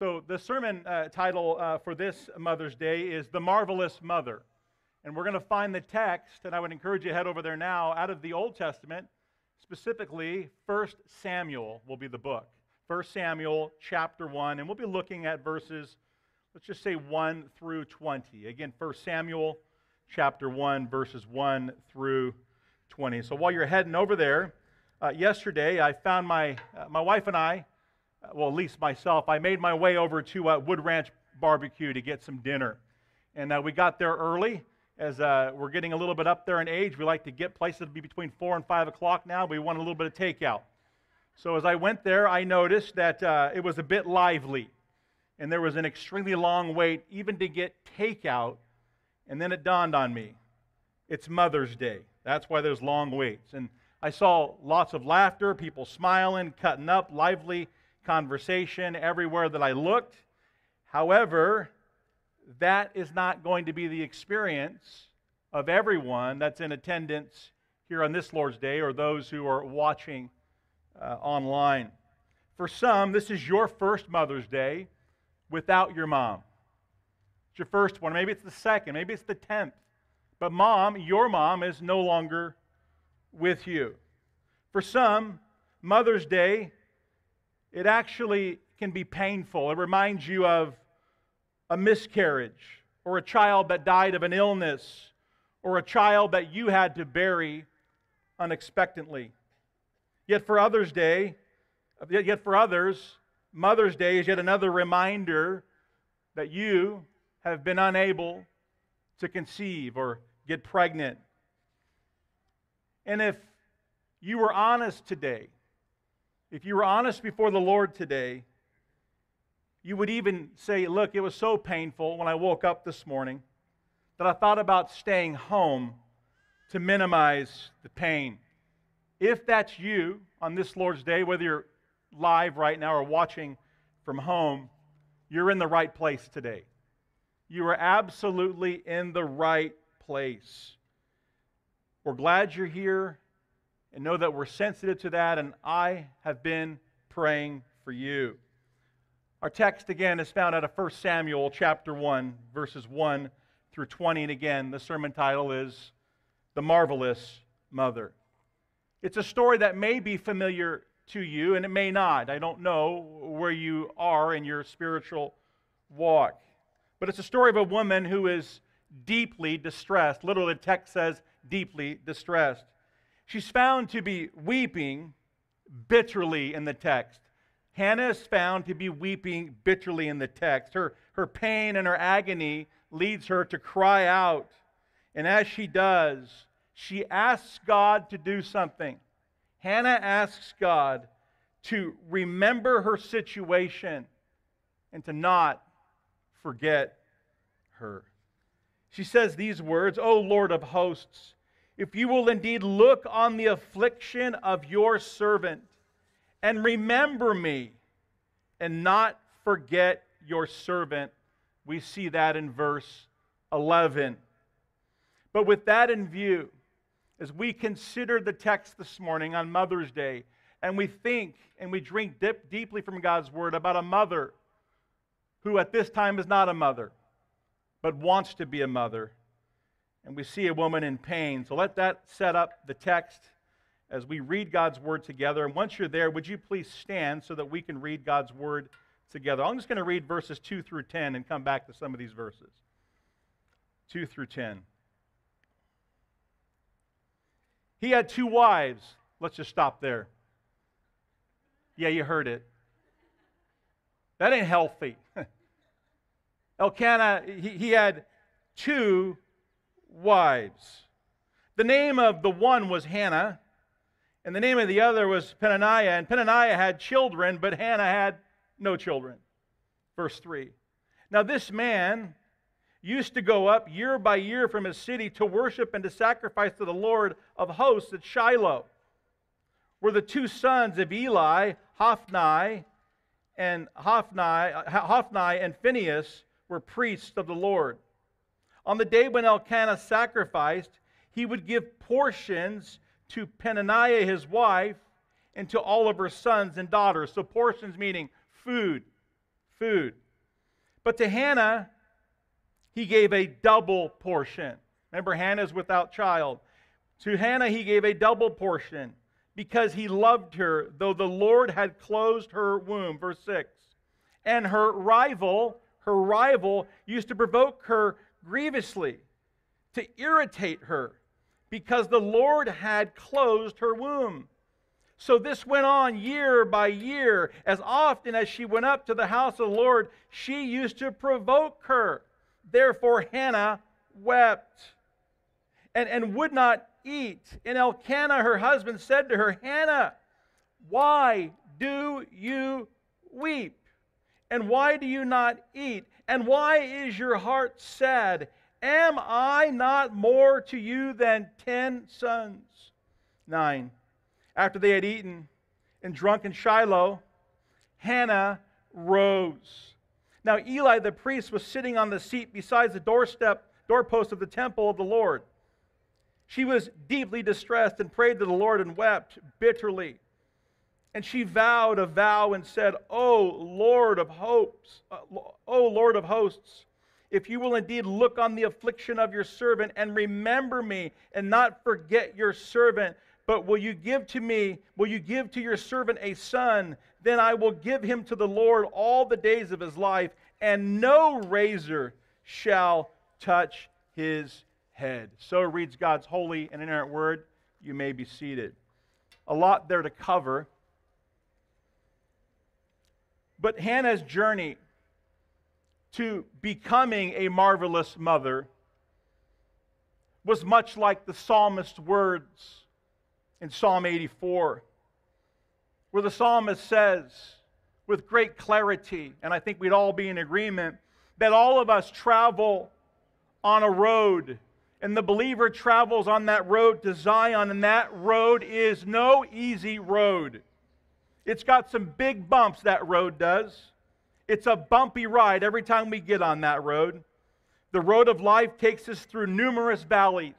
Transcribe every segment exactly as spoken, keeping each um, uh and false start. So the sermon uh, title uh, for this Mother's Day is The Marvelous Mother. And we're going to find the text, and I would encourage you to head over there now, out of the Old Testament, specifically First Samuel will be the book. First Samuel chapter one, and we'll be looking at verses, let's just say one through twenty. Again, First Samuel chapter one, verses one through twenty. So while you're heading over there, uh, yesterday I found my, uh, my wife and I, well, at least myself, I made my way over to uh, Wood Ranch Barbecue to get some dinner. And uh, we got there early. As uh, we're getting a little bit up there in age, we like to get places to be between four and five o'clock now. We want a little bit of takeout. So as I went there, I noticed that uh, it was a bit lively. And there was an extremely long wait even to get takeout. And then it dawned on me. It's Mother's Day. That's why there's long waits. And I saw lots of laughter, people smiling, cutting up, lively conversation everywhere that I looked. However, that is not going to be the experience of everyone that's in attendance here on this Lord's Day or those who are watching uh, online. For some, this is your first Mother's Day without your mom. It's your first one. Maybe it's the second. Maybe it's the tenth. But mom, your mom, is no longer with you. For some, Mother's Day, it actually can be painful. It reminds you of a miscarriage, or a child that died of an illness, or a child that you had to bury unexpectedly. Yet for others' day, yet for others, Mother's Day is yet another reminder that you have been unable to conceive or get pregnant. And if you were honest today, if you were honest before the Lord today, you would even say, look, it was so painful when I woke up this morning that I thought about staying home to minimize the pain. If that's you on this Lord's Day, whether you're live right now or watching from home, you're in the right place today. You are absolutely in the right place. We're glad you're here and know that we're sensitive to that, and I have been praying for you. Our text, again, is found out of First Samuel chapter one, verses one through twenty. And again, the sermon title is The Marvelous Mother. It's a story that may be familiar to you, and it may not. I don't know where you are in your spiritual walk. But it's a story of a woman who is deeply distressed. Literally, the text says, deeply distressed. She's found to be weeping bitterly in the text. Hannah is found to be weeping bitterly in the text. Her, her pain and her agony leads her to cry out. And as she does, she asks God to do something. Hannah asks God to remember her situation and to not forget her. She says these words, O Lord of hosts, if you will indeed look on the affliction of your servant, and remember me, and not forget your servant. We see that in verse eleven. But with that in view, as we consider the text this morning on Mother's Day, and we think and we drink dip deeply from God's Word about a mother who at this time is not a mother, but wants to be a mother, and we see a woman in pain. So let that set up the text as we read God's Word together. And once you're there, would you please stand so that we can read God's Word together? I'm just going to read verses two through ten and come back to some of these verses. two through ten. He had two wives. Let's just stop there. Yeah, you heard it. That ain't healthy. Elkanah, he, he had two wives. The name of the one was Hannah, and the name of the other was Peninnah, and Peninnah had children, but Hannah had no children. Verse three. Now this man used to go up year by year from his city to worship and to sacrifice to the Lord of hosts at Shiloh, where the two sons of Eli, Hophni and Hophni, Hophni and Phinehas, were priests of the Lord. On the day when Elkanah sacrificed, he would give portions to Peninnah, his wife, and to all of her sons and daughters. So portions meaning food, food. But to Hannah, he gave a double portion. Remember, Hannah's without child. To Hannah, he gave a double portion because he loved her, though the Lord had closed her womb. Verse six. And her rival, her rival used to provoke her grievously, to irritate her, because the Lord had closed her womb. So this went on year by year. As often as she went up to the house of the Lord, she used to provoke her. Therefore Hannah wept and, and would not eat. And Elkanah, her husband, said to her, Hannah, why do you weep? And why do you not eat? And why is your heart sad? Am I not more to you than ten sons? Nine. After they had eaten and drunk in Shiloh, Hannah rose. Now Eli the priest was sitting on the seat beside the doorstep, doorpost of the temple of the Lord. She was deeply distressed and prayed to the Lord and wept bitterly. And she vowed a vow and said, O Lord of hopes, O Lord of hosts, if you will indeed look on the affliction of your servant and remember me and not forget your servant, but will you give to me, will you give to your servant a son? Then I will give him to the Lord all the days of his life, and no razor shall touch his head. So reads God's holy and inerrant word. You may be seated. A lot there to cover. But Hannah's journey to becoming a marvelous mother was much like the psalmist's words in Psalm eighty-four, where the psalmist says with great clarity, and I think we'd all be in agreement, that all of us travel on a road, and the believer travels on that road to Zion, and that road is no easy road. It's got some big bumps, that road does. It's a bumpy ride every time we get on that road. The road of life takes us through numerous valleys.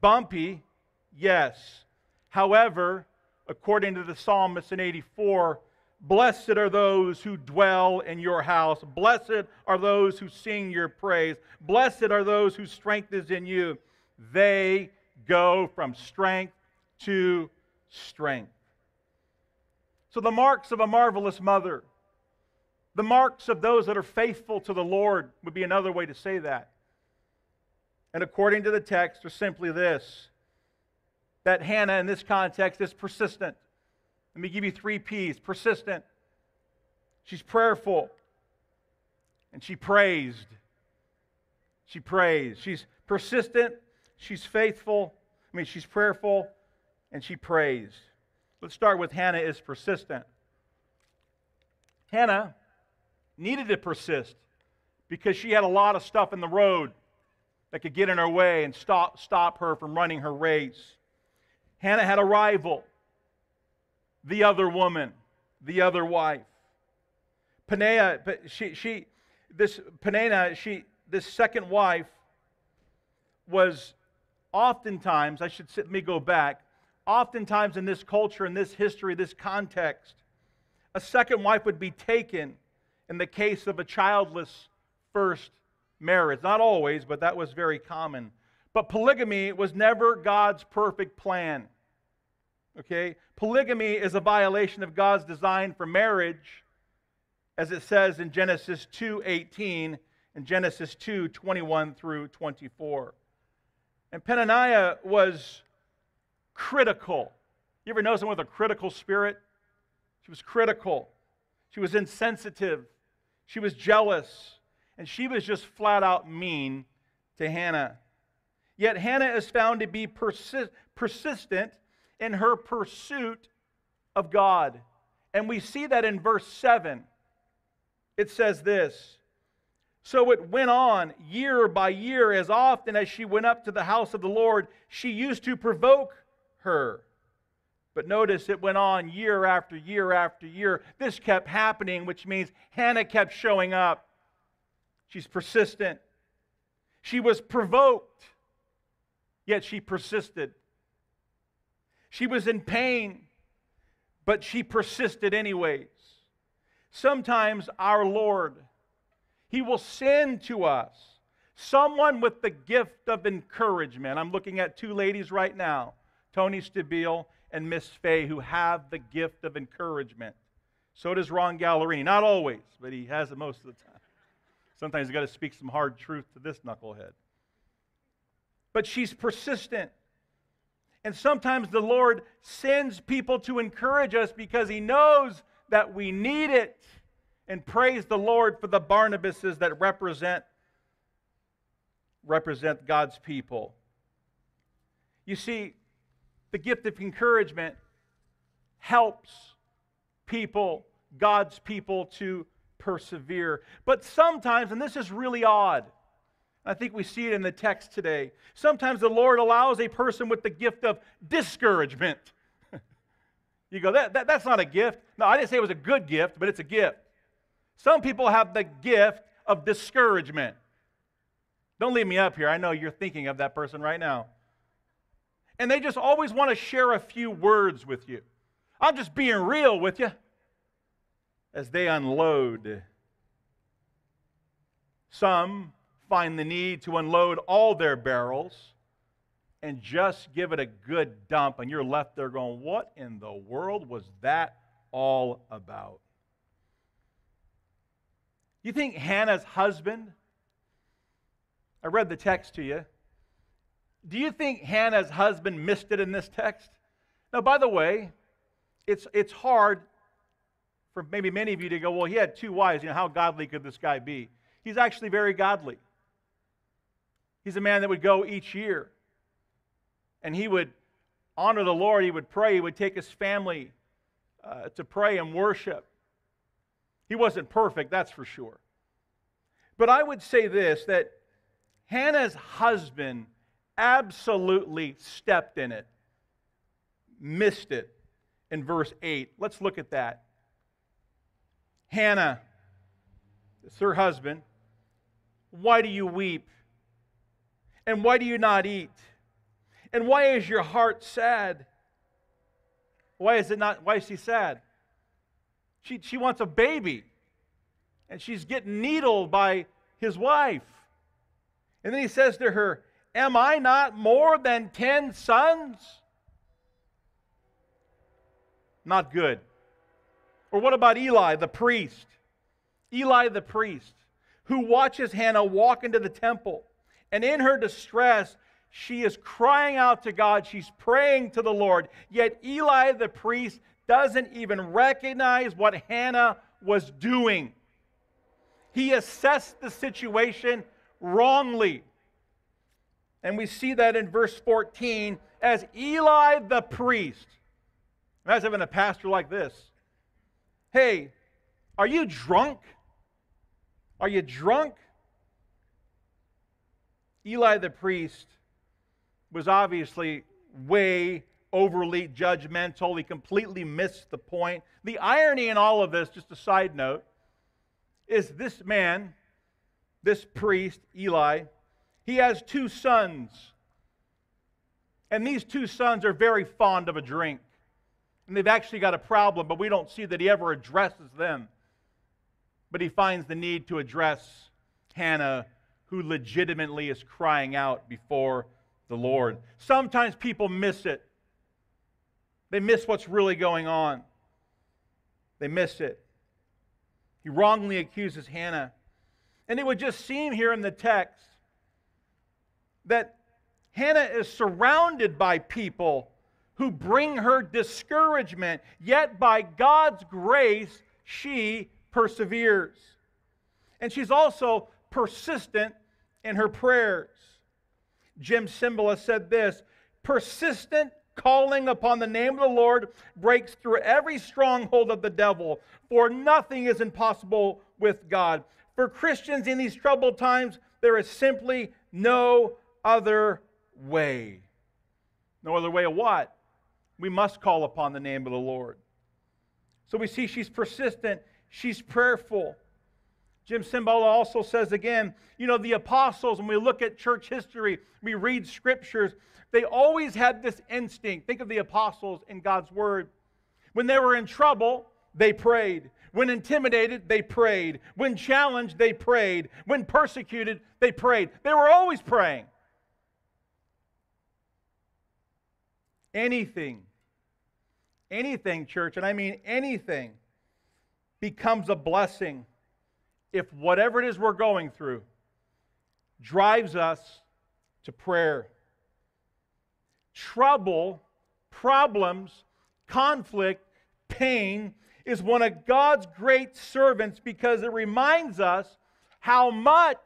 Bumpy, yes. However, according to the psalmist in eighty-four, blessed are those who dwell in your house. Blessed are those who sing your praise. Blessed are those whose strength is in you. They go from strength to strength. So the marks of a marvelous mother, the marks of those that are faithful to the Lord would be another way to say that. And according to the text, are simply this, that Hannah in this context is persistent. Let me give you three P's. Persistent. She's prayerful. And she praised. She praised. She's persistent. She's faithful. I mean, she's prayerful. And she praised. Let's start with Hannah is persistent. Hannah needed to persist because she had a lot of stuff in the road that could get in her way and stop, stop her from running her race. Hannah had a rival, the other woman, the other wife. Peninnah, she, she, this Peninnah, she, this second wife was oftentimes, I should sit, let me go back, oftentimes in this culture, in this history, this context, a second wife would be taken in the case of a childless first marriage. Not always, but that was very common. But polygamy was never God's perfect plan. Okay? Polygamy is a violation of God's design for marriage, as it says in Genesis two eighteen and Genesis two twenty-one through twenty-four. And Peninnah was critical. You ever know someone with a critical spirit? She was critical. She was insensitive. She was jealous. And she was just flat out mean to Hannah. Yet Hannah is found to be persi- persistent in her pursuit of God. And we see that in verse seven. It says this, so it went on year by year, as often as she went up to the house of the Lord, she used to provoke her. But notice it went on year after year after year. This kept happening, which means Hannah kept showing up. She's persistent. She was provoked, yet she persisted. She was in pain, but she persisted anyways. sometimes our Lord. He will send to us someone with the gift of encouragement. I'm looking at two ladies right now, Tony Stabile and Miss Fay, who have the gift of encouragement. So does Ron Gallerini. Not always, but he has it most of the time. Sometimes you've got to speak some hard truth to this knucklehead. But she's persistent. And sometimes the Lord sends people to encourage us because He knows that we need it. And praise the Lord for the Barnabases that represent, represent God's people. You see, the gift of encouragement helps people, God's people, to persevere. But sometimes, and this is really odd, I think we see it in the text today, sometimes the Lord allows a person with the gift of discouragement. You go, that, that, that's not a gift. No, I didn't say it was a good gift, but it's a gift. Some people have the gift of discouragement. Don't leave me up here. I know you're thinking of that person right now. And they just always want to share a few words with you. I'm just being real with you. As they unload, some find the need to unload all their barrels and just give it a good dump, and you're left there going, what in the world was that all about? You think Hannah's husband, I read the text to you, do you think Hannah's husband missed it in this text? Now, by the way, it's, it's hard for maybe many of you to go, well, he had two wives, you know, how godly could this guy be? He's actually very godly. He's a man that would go each year, and he would honor the Lord, he would pray, he would take his family uh, to pray and worship. He wasn't perfect, that's for sure. But I would say this, that Hannah's husband absolutely stepped in it, missed it in verse eight. Let's look at that. Hannah, it's her husband, why do you weep? And why do you not eat? And why is your heart sad? Why is it not, why is she sad? She, she wants a baby, and she's getting needled by his wife. And then he says to her, am I not more than ten sons? Not good. Or what about Eli, the priest? Eli the priest, who watches Hannah walk into the temple. And in her distress, she is crying out to God. She's praying to the Lord. Yet Eli the priest doesn't even recognize what Hannah was doing. He assessed the situation wrongly. And we see that in verse fourteen, as Eli the priest. Imagine having a pastor like this. Hey, are you drunk? Are you drunk? Eli the priest was obviously way overly judgmental. He completely missed the point. The irony in all of this, just a side note, is this man, this priest, Eli, he has two sons. And these two sons are very fond of a drink. And they've actually got a problem, but we don't see that he ever addresses them. But he finds the need to address Hannah, who legitimately is crying out before the Lord. Sometimes people miss it. They miss what's really going on. They miss it. He wrongly accuses Hannah. And it would just seem here in the text that Hannah is surrounded by people who bring her discouragement, yet by God's grace, she perseveres. And she's also persistent in her prayers. Jim Cymbala said this, persistent calling upon the name of the Lord breaks through every stronghold of the devil, for nothing is impossible with God. For Christians in these troubled times, there is simply no other way. No other way of what? We must call upon the name of the Lord. So we see she's persistent. She's prayerful. Jim Cymbala also says again, you know, the apostles, when we look at church history, we read scriptures, they always had this instinct. Think of the apostles in God's word. When they were in trouble, they prayed. When intimidated, they prayed. When challenged, they prayed. When persecuted, they prayed. They were always praying. Anything, anything, church, and I mean anything, becomes a blessing if whatever it is we're going through drives us to prayer. Trouble, problems, conflict, pain is one of God's great servants because it reminds us how much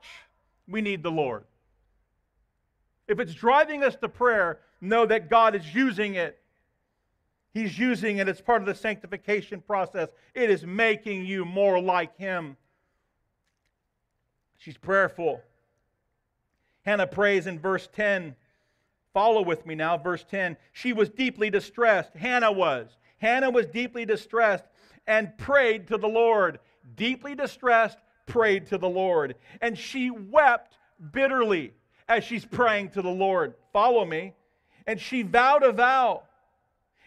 we need the Lord. If it's driving us to prayer, know that God is using it. He's using it as part of the sanctification process. It is making you more like Him. She's prayerful. Hannah prays in verse ten. Follow with me now, verse ten. She was deeply distressed. Hannah was. Hannah was deeply distressed and prayed to the Lord. Deeply distressed, prayed to the Lord. And she wept bitterly as she's praying to the Lord. Follow me. And she vowed a vow.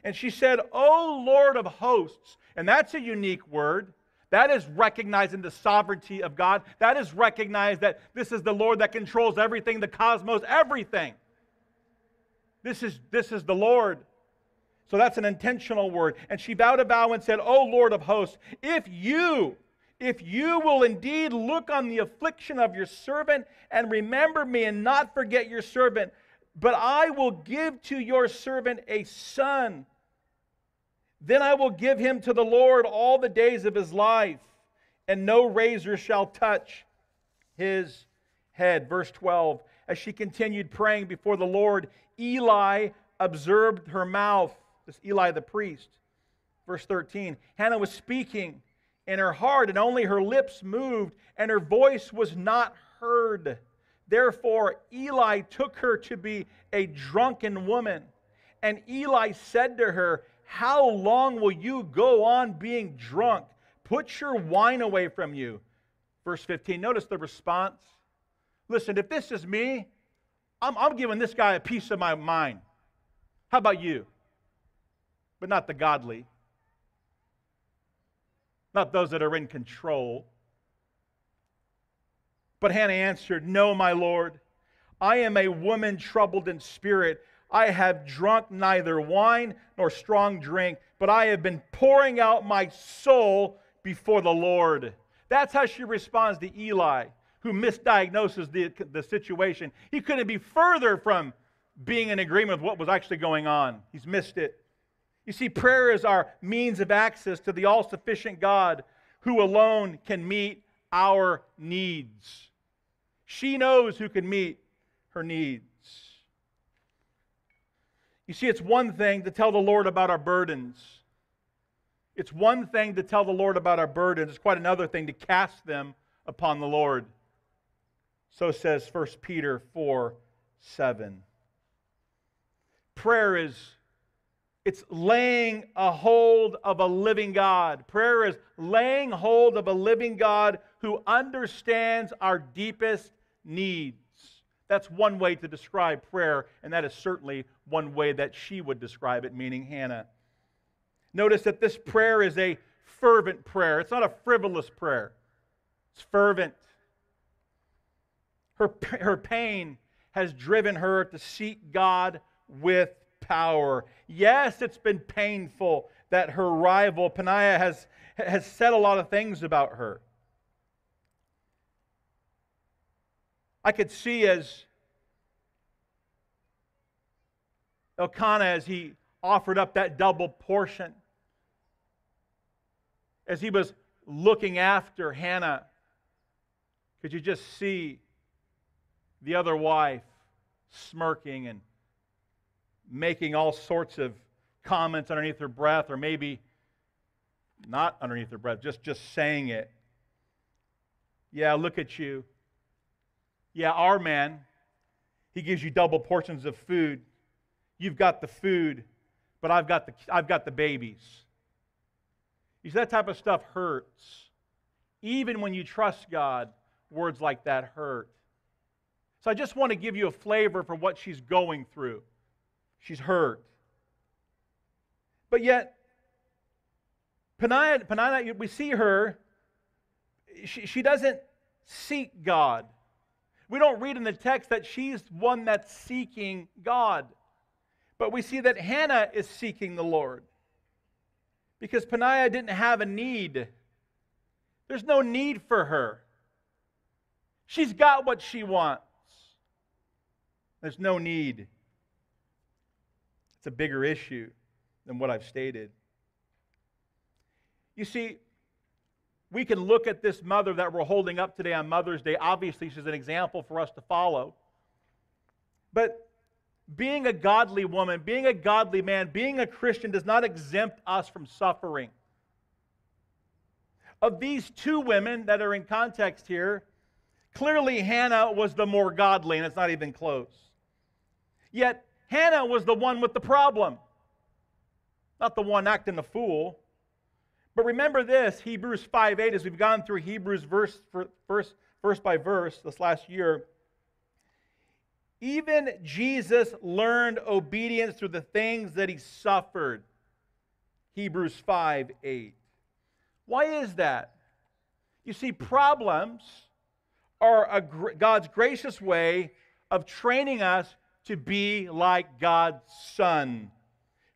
And she said, O Lord of hosts. And that's a unique word. That is recognizing the sovereignty of God. That is recognized that this is the Lord that controls everything, the cosmos, everything. This is, this is the Lord. So that's an intentional word. And she vowed a vow and said, O Lord of hosts, if you, if you will indeed look on the affliction of your servant and remember me and not forget your servant, but I will give to your servant a son. Then I will give him to the Lord all the days of his life, and no razor shall touch his head. Verse twelve, as she continued praying before the Lord, Eli observed her mouth. This Eli the priest. Verse thirteen, Hannah was speaking in her heart, and only her lips moved, and her voice was not heard. Therefore, Eli took her to be a drunken woman. And Eli said to her, how long will you go on being drunk? Put your wine away from you. Verse fifteen, notice the response. Listen, if this is me, I'm, I'm giving this guy a piece of my mind. How about you? But not the godly. Not those that are in control. But Hannah answered, no, my Lord, I am a woman troubled in spirit. I have drunk neither wine nor strong drink, but I have been pouring out my soul before the Lord. That's how she responds to Eli, who misdiagnoses the, the situation. He couldn't be further from being in agreement with what was actually going on. He's missed it. You see, prayer is our means of access to the all-sufficient God who alone can meet our needs. She knows who can meet her needs. You see, it's one thing to tell the Lord about our burdens. It's one thing to tell the Lord about our burdens. It's quite another thing to cast them upon the Lord. So says First Peter four seven. Prayer is, it's laying a hold of a living God. Prayer is laying hold of a living God who understands our deepest needs. That's one way to describe prayer, and that is certainly one way that she would describe it, meaning Hannah. Notice that this prayer is a fervent prayer. It's not a frivolous prayer. It's fervent. Her, her pain has driven her to seek God with power. Yes, it's been painful that her rival, Peninnah, has, has said a lot of things about her. I could see as Elkanah, as he offered up that double portion, as he was looking after Hannah, could you just see the other wife smirking and making all sorts of comments underneath her breath, or maybe not underneath her breath, just, just saying it. Yeah, look at you. Yeah, our man, he gives you double portions of food. You've got the food, but I've got the, I've got the babies. You see, that type of stuff hurts. Even when you trust God, words like that hurt. So I just want to give you a flavor for what she's going through. She's hurt. But yet, Peninnah, Peninnah, we see her, she, she doesn't seek God. We don't read in the text that she's one that's seeking God. But we see that Hannah is seeking the Lord. Because Peninnah didn't have a need. There's no need for her. She's got what she wants. There's no need. It's a bigger issue than what I've stated. You see, we can look at this mother that we're holding up today on Mother's Day. Obviously, she's an example for us to follow. But being a godly woman, being a godly man, being a Christian does not exempt us from suffering. Of these two women that are in context here, clearly Hannah was the more godly, and it's not even close. Yet Hannah was the one with the problem, not the one acting a fool. But remember this, Hebrews five eight, as we've gone through Hebrews verse, for, verse, verse by verse this last year, even Jesus learned obedience through the things that he suffered. Hebrews five eight. Why is that? You see, problems are a gr- God's gracious way of training us to be like God's Son.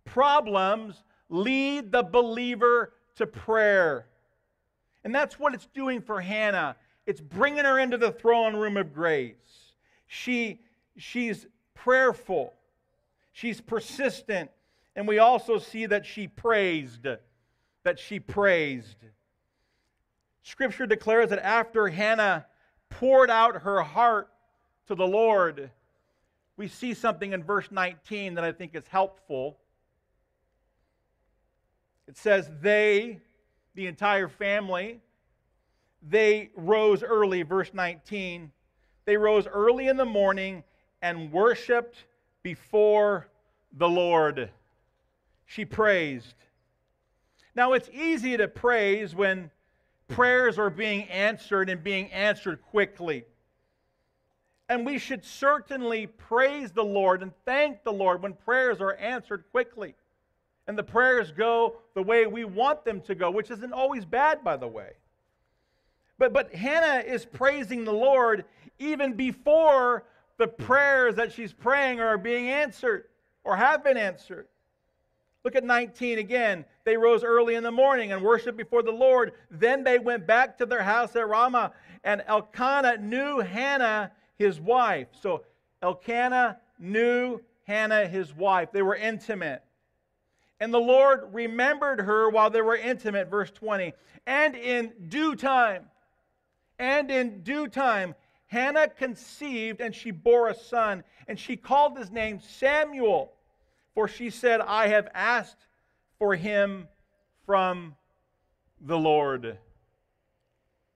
Problems lead the believer to prayer. And that's what it's doing for Hannah. It's bringing her into the throne room of grace. She, she's prayerful. She's persistent. And we also see that she praised. That she praised. Scripture declares that after Hannah poured out her heart to the Lord, we see something in verse nineteen that I think is helpful. It says, they, the entire family, they rose early, verse nineteen. They rose early in the morning and worshiped before the Lord. She praised. Now, it's easy to praise when prayers are being answered and being answered quickly. And we should certainly praise the Lord and thank the Lord when prayers are answered quickly. And the prayers go the way we want them to go, which isn't always bad, by the way. But, but Hannah is praising the Lord even before the prayers that she's praying are being answered or have been answered. Look at nineteen again. They rose early in the morning and worshiped before the Lord. Then they went back to their house at Ramah. And Elkanah knew Hannah, his wife. So Elkanah knew Hannah, his wife. They were intimate. And the Lord remembered her while they were intimate, verse twenty. And in due time, and in due time, Hannah conceived and she bore a son. And she called his name Samuel, for she said, I have asked for him from the Lord.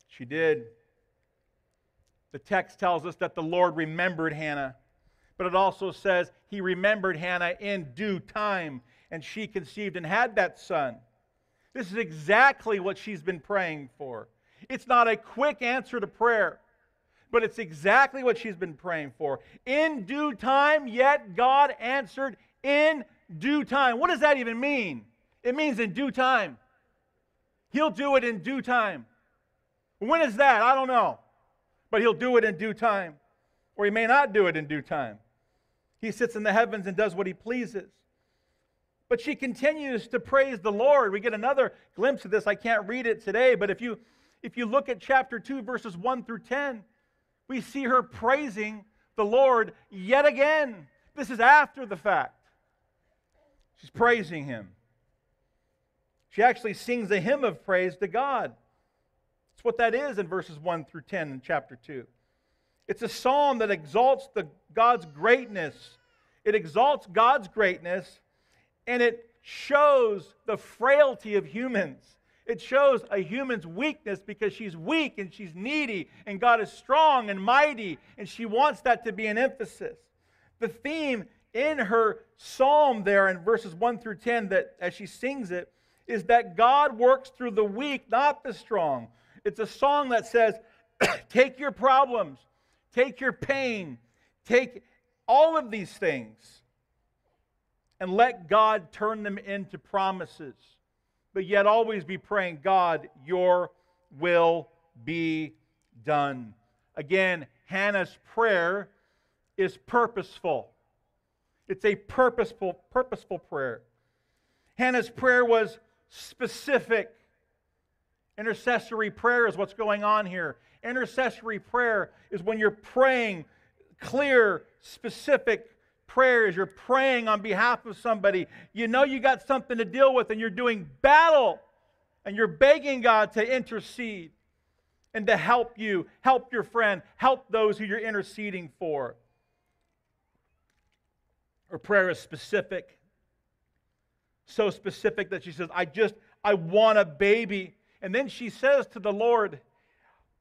She did. The text tells us that the Lord remembered Hannah. But it also says he remembered Hannah in due time. And she conceived and had that son. This is exactly what she's been praying for. It's not a quick answer to prayer, but it's exactly what she's been praying for. In due time, yet God answered in due time. What does that even mean? It means in due time. He'll do it in due time. When is that? I don't know. But he'll do it in due time. Or he may not do it in due time. He sits in the heavens and does what he pleases. But she continues to praise the Lord. We get another glimpse of this. I can't read it today, but if you if you look at chapter two, verses one through ten, we see her praising the Lord yet again. This is after the fact. She's praising him. She actually sings a hymn of praise to God. That's what that is in verses one through ten in chapter two. It's a psalm that exalts the, God's greatness. It exalts God's greatness. And it shows the frailty of humans. It shows a human's weakness because she's weak and she's needy, and God is strong and mighty, and she wants that to be an emphasis. The theme in her psalm there in verses one through ten, that as she sings it, is that God works through the weak, not the strong. It's a song that says, take your problems, take your pain, take all of these things, and let God turn them into promises but yet always be praying, God, your will be done. Again, Hannah's prayer is purposeful. It's a purposeful, purposeful prayer. Hannah's prayer was specific. Intercessory prayer is what's going on here. Intercessory prayer is when you're praying clear, specific prayers. You're praying on behalf of somebody. You know you got something to deal with, and you're doing battle, and you're begging God to intercede and to help you, help your friend, help those who you're interceding for. Her prayer is specific. So specific that she says, I just, I want a baby. And then she says to the Lord,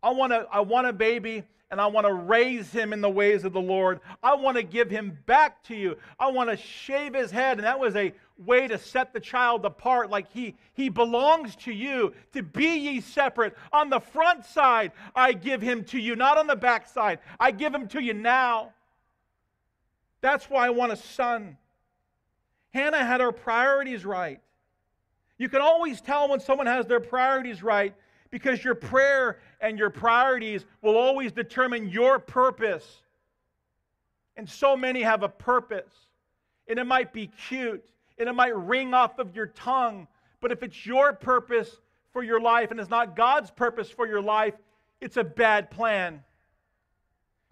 I want a, I want a baby, and I want to raise him in the ways of the Lord. I want to give him back to you. I want to shave his head. And that was a way to set the child apart. Like he, he belongs to you. To be ye separate. On the front side, I give him to you. Not on the back side. I give him to you now. That's why I want a son. Hannah had her priorities right. You can always tell when someone has their priorities right, because your prayer and your priorities will always determine your purpose. And so many have a purpose. And it might be cute. And it might ring off of your tongue. But if it's your purpose for your life and it's not God's purpose for your life, it's a bad plan.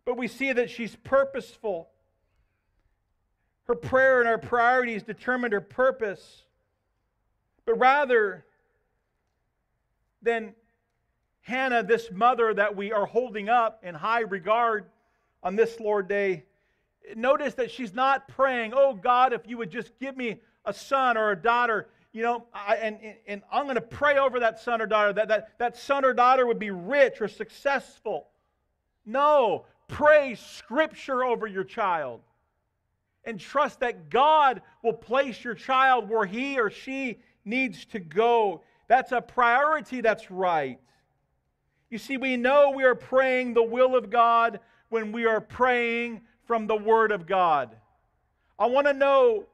But we see that she's purposeful. Her prayer and her priorities determined her purpose. But rather than Hannah, this mother that we are holding up in high regard on this Lord's Day, notice that she's not praying, oh God, if you would just give me a son or a daughter, you know, I, and, and I'm going to pray over that son or daughter, that, that, that son or daughter would be rich or successful. No, pray Scripture over your child. And trust that God will place your child where he or she needs to go. That's a priority that's right. You see, we know we are praying the will of God when we are praying from the Word of God. I want to know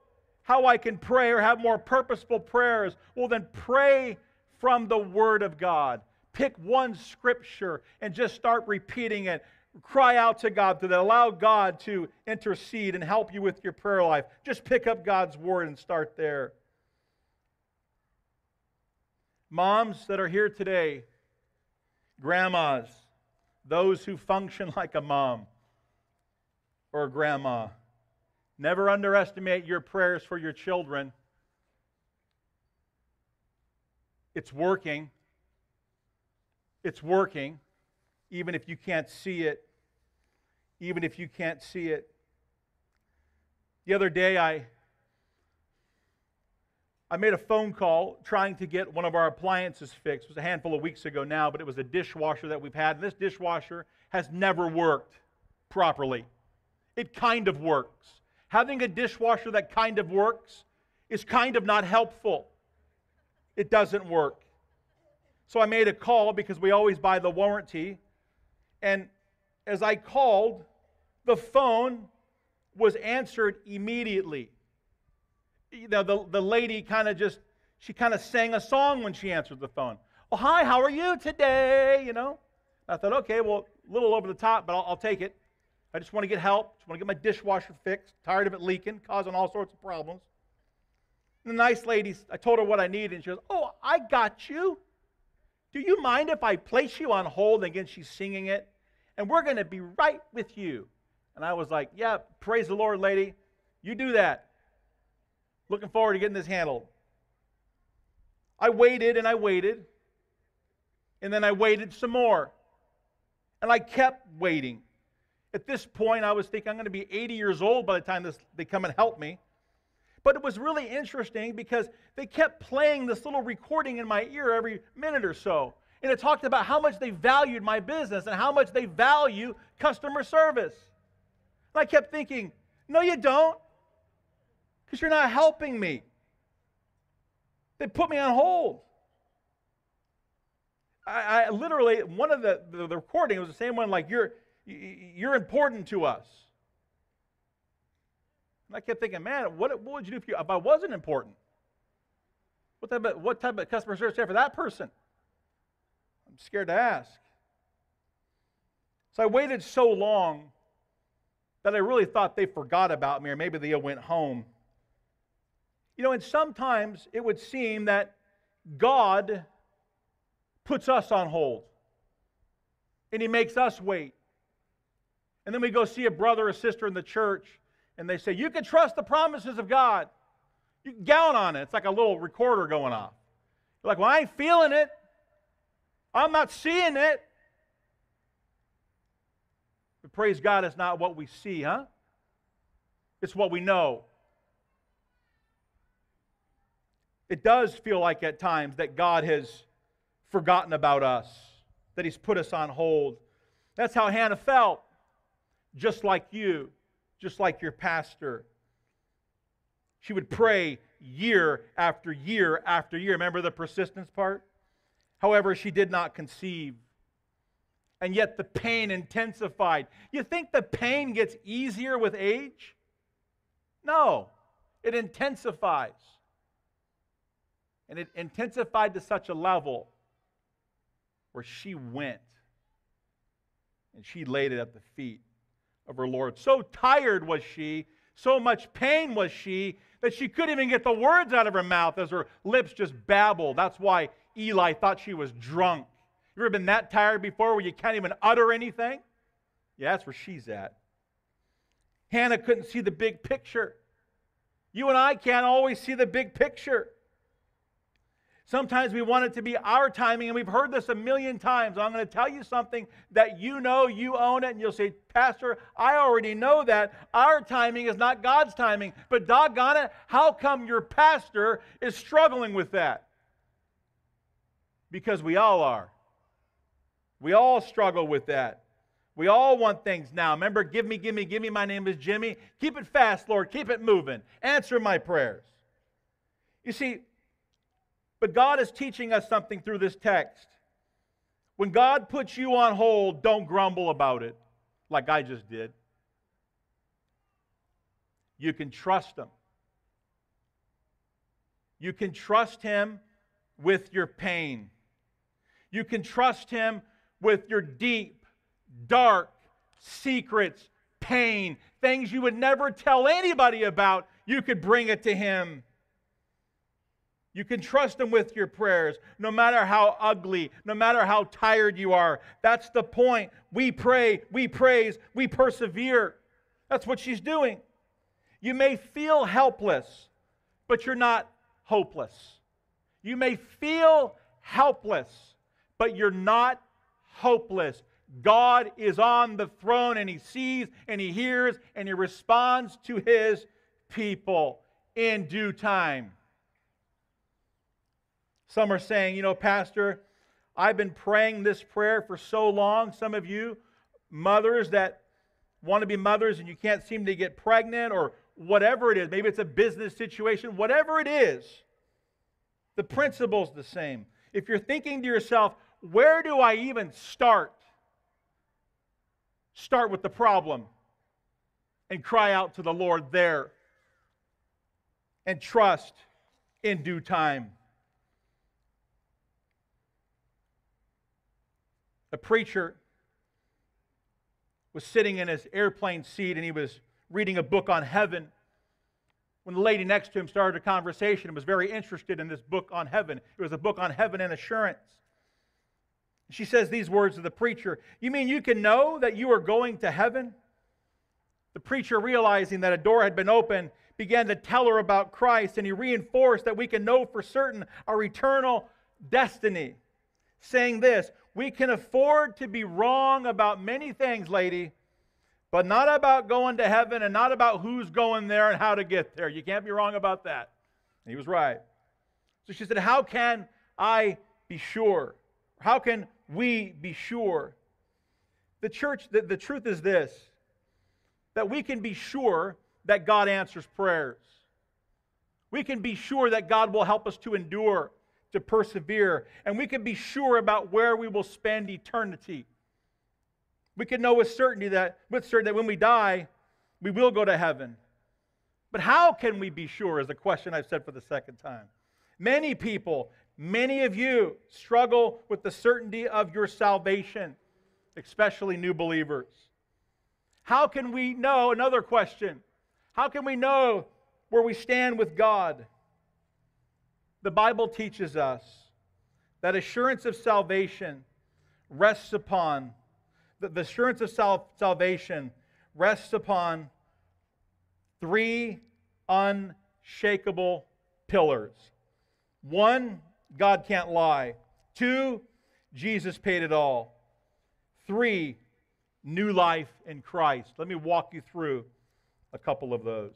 how I can pray or have more purposeful prayers. Well, then pray from the Word of God. Pick one Scripture and just start repeating it. Cry out to God, to allow God to intercede and help you with your prayer life. Just pick up God's Word and start there. Moms that are here today, grandmas, those who function like a mom or a grandma, never underestimate your prayers for your children. It's working. It's working. Even if you can't see it. Even if you can't see it. The other day, I, I made a phone call trying to get one of our appliances fixed. It was a handful of weeks ago now, but it was a dishwasher that we've had. And this dishwasher has never worked properly. It kind of works. Having a dishwasher that kind of works is kind of not helpful. It doesn't work. So I made a call because we always buy the warranty. And as I called, the phone was answered immediately. You know, the, the lady kind of just, she kind of sang a song when she answered the phone. Oh, hi, how are you today? You know? I thought, okay, well, a little over the top, but I'll, I'll take it. I just want to get help. Just want to get my dishwasher fixed. Tired of it leaking, causing all sorts of problems. And the nice lady, I told her what I needed, and she goes, oh, I got you. Do you mind if I place you on hold? And again, she's singing it. And we're going to be right with you. And I was like, yeah, praise the Lord, lady. You do that. Looking forward to getting this handled. I waited and I waited. And then I waited some more. And I kept waiting. At this point, I was thinking I'm going to be eighty years old by the time this, they come and help me. But it was really interesting because they kept playing this little recording in my ear every minute or so. And it talked about how much they valued my business and how much they value customer service. And I kept thinking, no, you don't, because you're not helping me. They put me on hold. I, I literally, one of the, the, the recording was the same one, like, you're, you're important to us. And I kept thinking, man, what, what would you do if, you, if I wasn't important? What type of, what type of customer service do you have for that person? I'm scared to ask. So I waited so long that I really thought they forgot about me, or maybe they went home. You know, and sometimes it would seem that God puts us on hold, and He makes us wait. And then we go see a brother or sister in the church, and they say, you can trust the promises of God. You can count on it. It's like a little recorder going off. You're like, well, I ain't feeling it. I'm not seeing it. But praise God, it's not what we see, huh? It's what we know. It does feel like at times that God has forgotten about us, that He's put us on hold. That's how Hannah felt, just like you, just like your pastor. She would pray year after year after year. Remember the persistence part? However, she did not conceive. And yet the pain intensified. You think the pain gets easier with age? No, it intensifies. And it intensified to such a level where she went and she laid it at the feet of her Lord. So tired was she, so much pain was she, that she couldn't even get the words out of her mouth as her lips just babbled. That's why Eli thought she was drunk. You ever been that tired before where you can't even utter anything? Yeah, that's where she's at. Hannah couldn't see the big picture. You and I can't always see the big picture. Sometimes we want it to be our timing, and we've heard this a million times. I'm going to tell you something that you know, you own it, and you'll say, Pastor, I already know that. Our timing is not God's timing. But doggone it, how come your pastor is struggling with that? Because we all are. We all struggle with that. We all want things now. Remember, give me, give me, give me. My name is Jimmy. Keep it fast, Lord. Keep it moving. Answer my prayers. You see, but God is teaching us something through this text. When God puts you on hold, don't grumble about it like I just did. You can trust Him. You can trust Him with your pain. You can trust Him with your deep, dark secrets, pain, things you would never tell anybody about. You could bring it to Him. You can trust Him with your prayers, no matter how ugly, no matter how tired you are. That's the point. We pray, we praise, we persevere. That's what she's doing. You may feel helpless, but you're not hopeless. You may feel helpless, but you're not hopeless. God is on the throne, and He sees, and He hears, and He responds to His people in due time. Some are saying, you know, Pastor, I've been praying this prayer for so long. Some of you mothers that want to be mothers and you can't seem to get pregnant or whatever it is. Maybe it's a business situation. Whatever it is, the principle's the same. If you're thinking to yourself, where do I even start? Start with the problem and cry out to the Lord there and trust in due time. A preacher was sitting in his airplane seat and he was reading a book on heaven when the lady next to him started a conversation and was very interested in this book on heaven. It was a book on heaven and assurance. She says these words to the preacher, "You mean you can know that you are going to heaven?" The preacher, realizing that a door had been opened, began to tell her about Christ, and he reinforced that we can know for certain our eternal destiny, saying this, "We can afford to be wrong about many things, lady, but not about going to heaven and not about who's going there and how to get there. You can't be wrong about that." And he was right. So she said, "How can I be sure? How can we be sure?" The church, the, the truth is this, that we can be sure that God answers prayers. We can be sure that God will help us to endure, to persevere, and we can be sure about where we will spend eternity. We can know with certainty that with certainty that when we die, we will go to heaven. But how can we be sure is the question I've said for the second time. Many people, many of you struggle with the certainty of your salvation, especially new believers. How can we know, another question, how can we know where we stand with God? The Bible teaches us that assurance of salvation rests upon, that the assurance of sal- salvation rests upon three unshakable pillars. One, God can't lie. Two, Jesus paid it all. Three, new life in Christ. Let me walk you through a couple of those.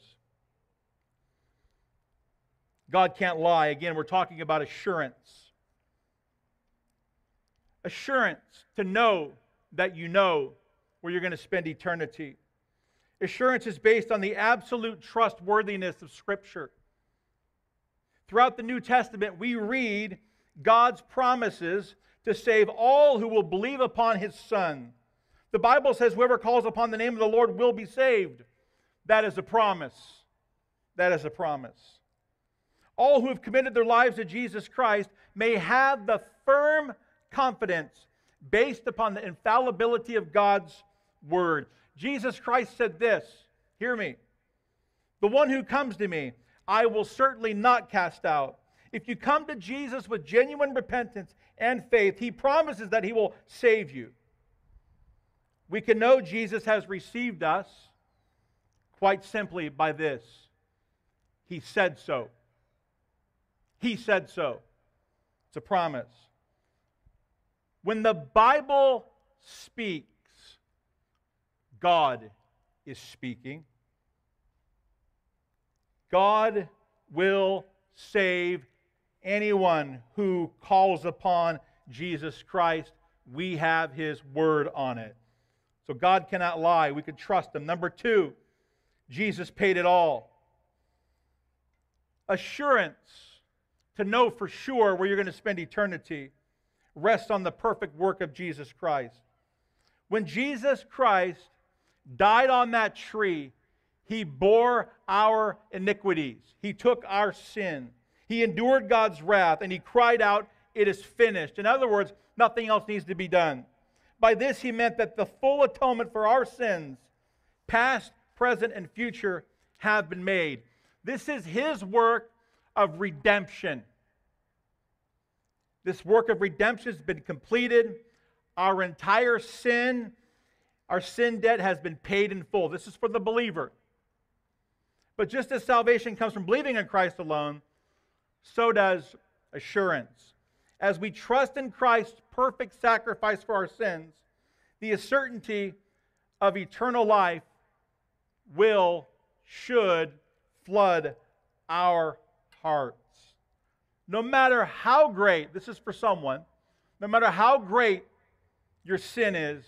God can't lie. Again, we're talking about assurance. Assurance to know that you know where you're going to spend eternity. Assurance is based on the absolute trustworthiness of Scripture. Throughout the New Testament, we read God's promises to save all who will believe upon His Son. The Bible says whoever calls upon the name of the Lord will be saved. That is a promise. That is a promise. All who have committed their lives to Jesus Christ may have the firm confidence based upon the infallibility of God's Word. Jesus Christ said this, hear me, the one who comes to me, I will certainly not cast out. If you come to Jesus with genuine repentance and faith, He promises that He will save you. We can know Jesus has received us quite simply by this. He said so. He said so. It's a promise. When the Bible speaks, God is speaking. God will save anyone who calls upon Jesus Christ. We have His Word on it. So God cannot lie. We can trust Him. Number two, Jesus paid it all. Assurance to know for sure where you're going to spend eternity rests on the perfect work of Jesus Christ. When Jesus Christ died on that tree, He bore our iniquities. He took our sin. He endured God's wrath, and He cried out, "It is finished." In other words, nothing else needs to be done. By this He meant that the full atonement for our sins, past, present, and future, have been made. This is His work of redemption. This work of redemption has been completed. Our entire sin, our sin debt has been paid in full. This is for the believer. But just as salvation comes from believing in Christ alone, so does assurance. As we trust in Christ's perfect sacrifice for our sins, the certainty of eternal life will, should flood our hearts. No matter how great, this is for someone, no matter how great your sin is,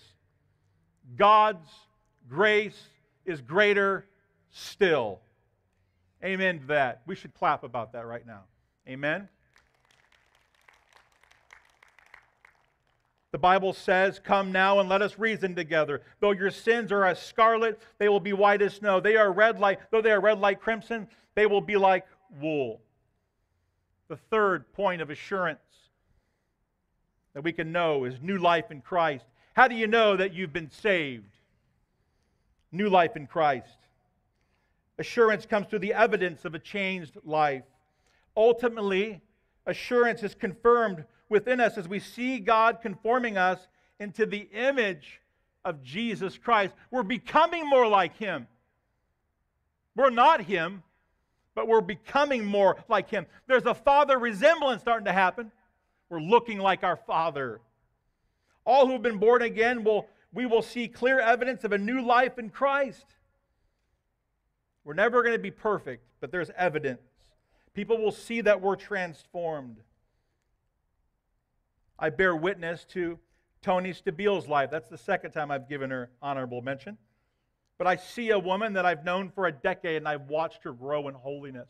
God's grace is greater still. Amen to that. We should clap about that right now. Amen. The Bible says, "Come now and let us reason together. Though your sins are as scarlet, they will be white as snow. They are red like, though they are red like crimson, they will be like wool." The third point of assurance that we can know is new life in Christ. How do you know that you've been saved? New life in Christ. Assurance comes through the evidence of a changed life. Ultimately, assurance is confirmed within us as we see God conforming us into the image of Jesus Christ. We're becoming more like Him. We're not Him, but we're becoming more like Him. There's a Father resemblance starting to happen. We're looking like our Father. All who have been born again, will, we will see clear evidence of a new life in Christ. We're never going to be perfect, but there's evidence. People will see that we're transformed. I bear witness to Tony Stabile's life. That's the second time I've given her honorable mention. But I see a woman that I've known for a decade, and I've watched her grow in holiness.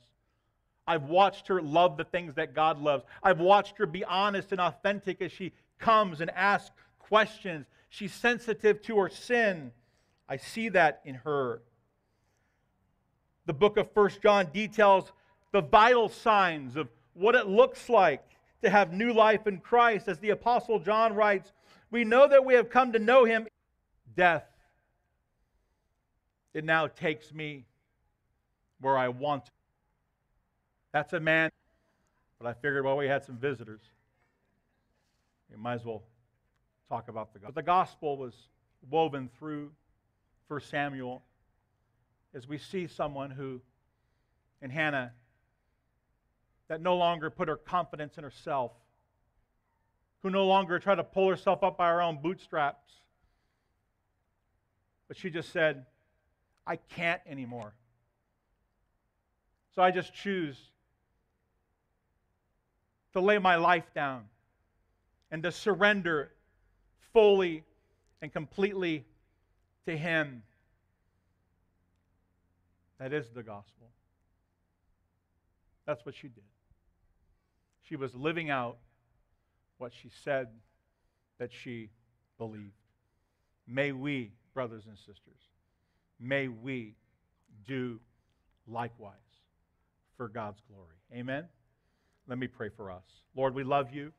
I've watched her love the things that God loves. I've watched her be honest and authentic as she comes and asks questions. She's sensitive to her sin. I see that in her. The book of First John details the vital signs of what it looks like to have new life in Christ. As the Apostle John writes, we know that we have come to know him. Death, it now takes me where I want. That's a man. But I figured, well, we had some visitors. You might as well talk about the gospel. But the gospel was woven through for Samuel as we see someone who, in Hannah, that no longer put her confidence in herself, who no longer tried to pull herself up by her own bootstraps, but she just said, I can't anymore. So I just choose to lay my life down and to surrender fully and completely to him. That is the gospel. That's what she did. She was living out what she said that she believed. May we, brothers and sisters, may we do likewise for God's glory. Amen? Let me pray for us. Lord, we love you.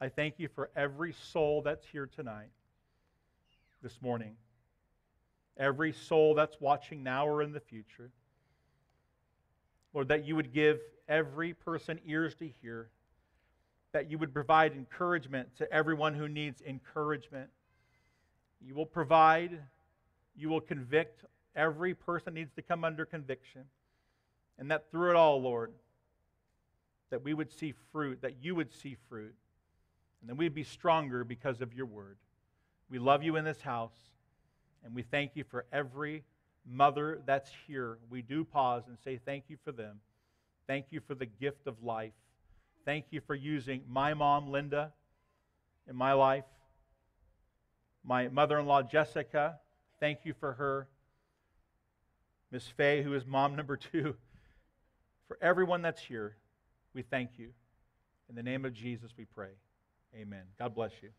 I thank you for every soul that's here tonight, this morning, every soul that's watching now or in the future. Lord, that you would give every person ears to hear, that you would provide encouragement to everyone who needs encouragement. You will provide, you will convict. Every person needs to come under conviction. And that through it all, Lord, that we would see fruit, that you would see fruit, and that we'd be stronger because of your word. We love you in this house, and we thank you for every mother that's here. We do pause and say thank you for them. Thank you for the gift of life. Thank you for using my mom, Linda, in my life. My mother-in-law, Jessica, thank you for her. Miss Fay, who is mom number two. For everyone that's here, we thank you. In the name of Jesus we pray. Amen. God bless you.